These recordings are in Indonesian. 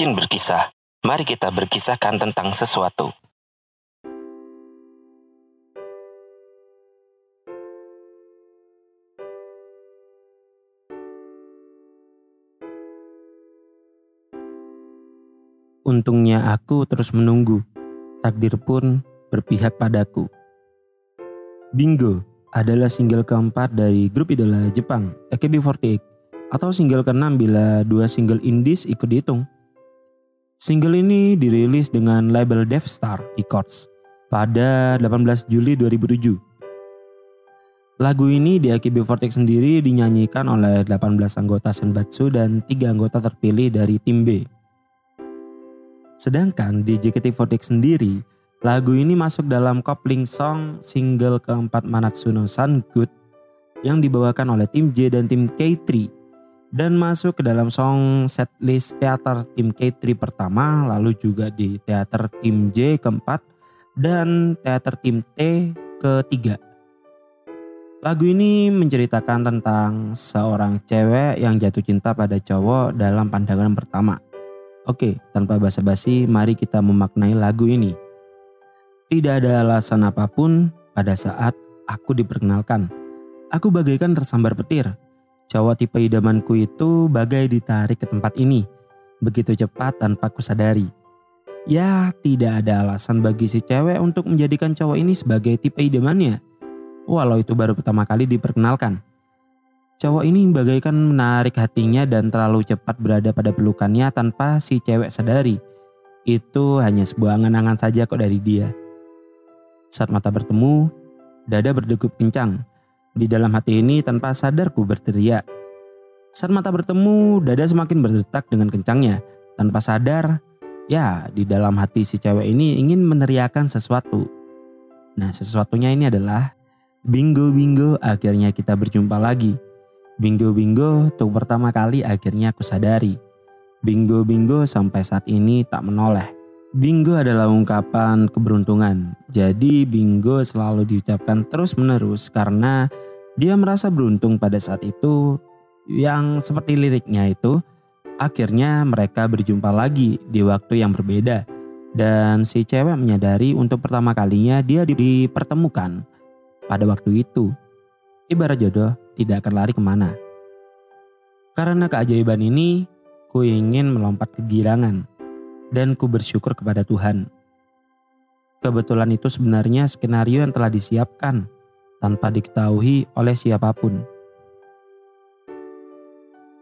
Izin berkisah, mari kita berkisahkan tentang sesuatu. Untungnya aku terus menunggu, takdir pun berpihak padaku. Bingo adalah single keempat dari grup idola Jepang AKB48 atau single ke-6 bila 2 single indies ikut dihitung. Single ini dirilis dengan label Devstar Records pada 18 Juli 2007. Lagu ini di AKB48 sendiri dinyanyikan oleh 18 anggota Senbatsu dan 3 anggota terpilih dari tim B. Sedangkan di JKT48 sendiri, lagu ini masuk dalam kopling song single keempat Manatsu no Sangu yang dibawakan oleh tim J dan tim K3 dan masuk ke dalam song setlist teater tim K3 pertama, lalu juga di teater tim J keempat dan teater tim T ketiga. Lagu ini menceritakan tentang seorang cewek yang jatuh cinta pada cowok dalam pandangan pertama. Oke, tanpa basa-basi, mari kita memaknai lagu ini. Tidak ada alasan apapun pada saat aku diperkenalkan. Aku bagaikan tersambar petir. Cowok tipe idamanku itu bagai ditarik ke tempat ini. Begitu cepat tanpa kusadari. Ya, tidak ada alasan bagi si cewek untuk menjadikan cowok ini sebagai tipe idamannya. Walau itu baru pertama kali diperkenalkan. Cowok ini bagaikan menarik hatinya dan terlalu cepat berada pada pelukannya tanpa si cewek sadari. Itu hanya sebuah angan-angan saja kok dari dia. Saat mata bertemu, dada berdegup kencang. Di dalam hati ini tanpa sadarku berteriak. Saat mata bertemu, dada semakin berdetak dengan kencangnya. Tanpa sadar, ya di dalam hati si cewek ini ingin meneriakkan sesuatu. Nah, sesuatunya ini adalah bingo-bingo akhirnya kita berjumpa lagi. Bingo-bingo untuk pertama kali akhirnya aku sadari. Bingo-bingo sampai saat ini tak menoleh. Bingo adalah ungkapan keberuntungan. Jadi bingo selalu diucapkan terus-menerus karena dia merasa beruntung pada saat itu. Yang seperti liriknya itu, akhirnya mereka berjumpa lagi di waktu yang berbeda. Dan si cewek menyadari untuk pertama kalinya dia dipertemukan pada waktu itu. Ibarat jodoh tidak akan lari kemana. Karena keajaiban ini, ku ingin melompat kegirangan dan ku bersyukur kepada Tuhan. Kebetulan itu sebenarnya skenario yang telah disiapkan tanpa diketahui oleh siapapun.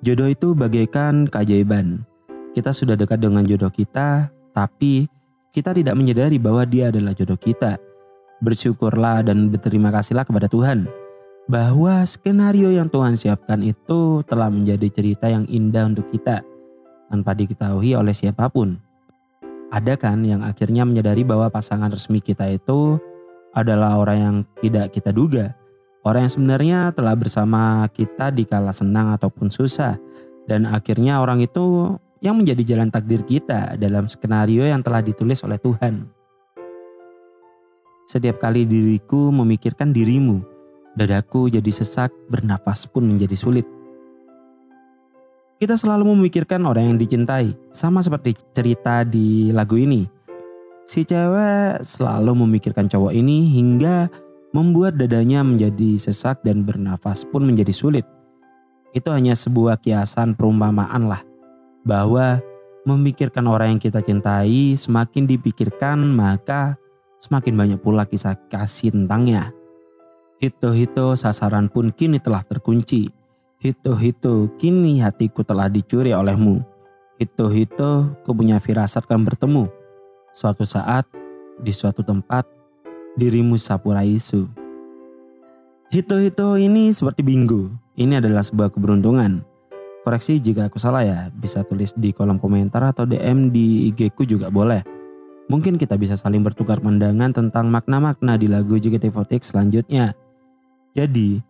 Jodoh itu bagaikan keajaiban. Kita sudah dekat dengan jodoh kita, tapi kita tidak menyadari bahwa dia adalah jodoh kita. Bersyukurlah dan berterima kasihlah kepada Tuhan bahwa skenario yang Tuhan siapkan itu telah menjadi cerita yang indah untuk kita tanpa diketahui oleh siapapun. Ada kan yang akhirnya menyadari bahwa pasangan resmi kita itu adalah orang yang tidak kita duga, orang yang sebenarnya telah bersama kita di kala senang ataupun susah, dan akhirnya orang itu yang menjadi jalan takdir kita dalam skenario yang telah ditulis oleh Tuhan. Setiap kali diriku memikirkan dirimu, dadaku jadi sesak, bernafas pun menjadi sulit. Kita selalu memikirkan orang yang dicintai, sama seperti cerita di lagu ini. Si cewek selalu memikirkan cowok ini hingga membuat dadanya menjadi sesak dan bernafas pun menjadi sulit. Itu hanya sebuah kiasan perumpamaan lah, bahwa memikirkan orang yang kita cintai semakin dipikirkan maka semakin banyak pula kisah kasih tentangnya. Hito-hito sasaran pun kini telah terkunci. Hito-hito kini hatiku telah dicuri olehmu. Hito-hito ku punya firasat akan bertemu. Suatu saat, di suatu tempat, dirimu sapurai isu. Hito-hito ini seperti bingo. Ini adalah sebuah keberuntungan. Koreksi jika aku salah ya, bisa tulis di kolom komentar atau DM di IG ku juga boleh. Mungkin kita bisa saling bertukar pandangan tentang makna-makna di lagu JKT48 selanjutnya. Jadi,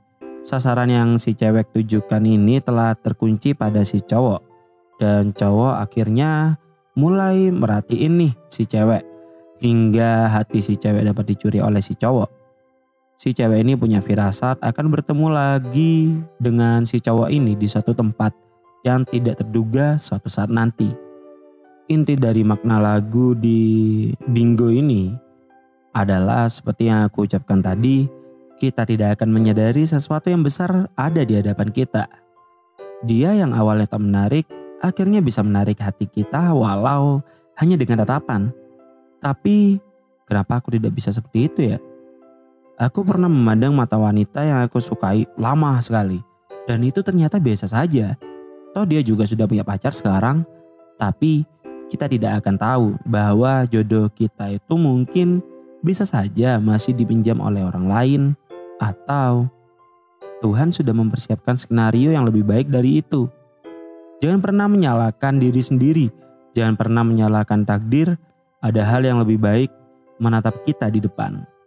sasaran yang si cewek tujukan ini telah terkunci pada si cowok. Dan cowok akhirnya mulai merhatiin nih si cewek. Hingga hati si cewek dapat dicuri oleh si cowok. Si cewek ini punya firasat akan bertemu lagi dengan si cowok ini di suatu tempat yang tidak terduga suatu saat nanti. inti dari makna lagu di Bingo ini adalah seperti yang aku ucapkan tadi, kita tidak akan menyadari sesuatu yang besar ada di hadapan kita. Dia yang awalnya tak menarik, akhirnya bisa menarik hati kita walau hanya dengan tatapan. Tapi kenapa aku tidak bisa seperti itu ya? Aku pernah memandang mata wanita yang aku sukai lama sekali. Dan itu ternyata biasa saja. Toh dia juga sudah punya pacar sekarang. Tapi kita tidak akan tahu bahwa jodoh kita itu mungkin bisa saja masih dipinjam oleh orang lain. Atau Tuhan sudah mempersiapkan skenario yang lebih baik dari itu. Jangan pernah menyalahkan diri sendiri. Jangan pernah menyalahkan takdir. Ada hal yang lebih baik menatap kita di depan.